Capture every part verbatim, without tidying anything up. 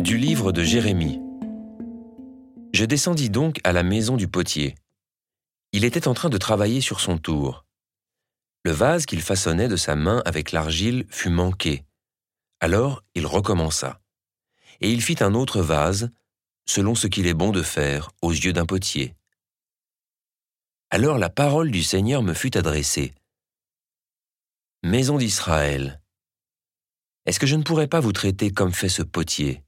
Du livre de Jérémie. Je descendis donc à la maison du potier. Il était en train de travailler sur son tour. Le vase qu'il façonnait de sa main avec l'argile fut manqué. Alors il recommença. Et il fit un autre vase, selon ce qu'il est bon de faire aux yeux d'un potier. Alors la parole du Seigneur me fut adressée. « Maison d'Israël, est-ce que je ne pourrais pas vous traiter comme fait ce potier ?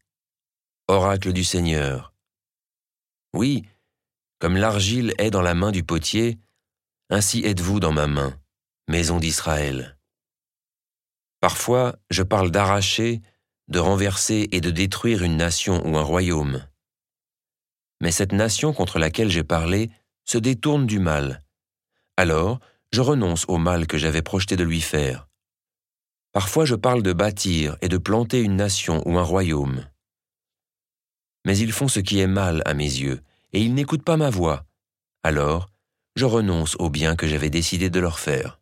Oracle du Seigneur. Oui, comme l'argile est dans la main du potier, ainsi êtes-vous dans ma main, maison d'Israël. Parfois, je parle d'arracher, de renverser et de détruire une nation ou un royaume. Mais cette nation contre laquelle j'ai parlé se détourne du mal. Alors, je renonce au mal que j'avais projeté de lui faire. Parfois je parle de bâtir et de planter une nation ou un royaume. Mais ils font ce qui est mal à mes yeux, et ils n'écoutent pas ma voix. Alors, je renonce au bien que j'avais décidé de leur faire.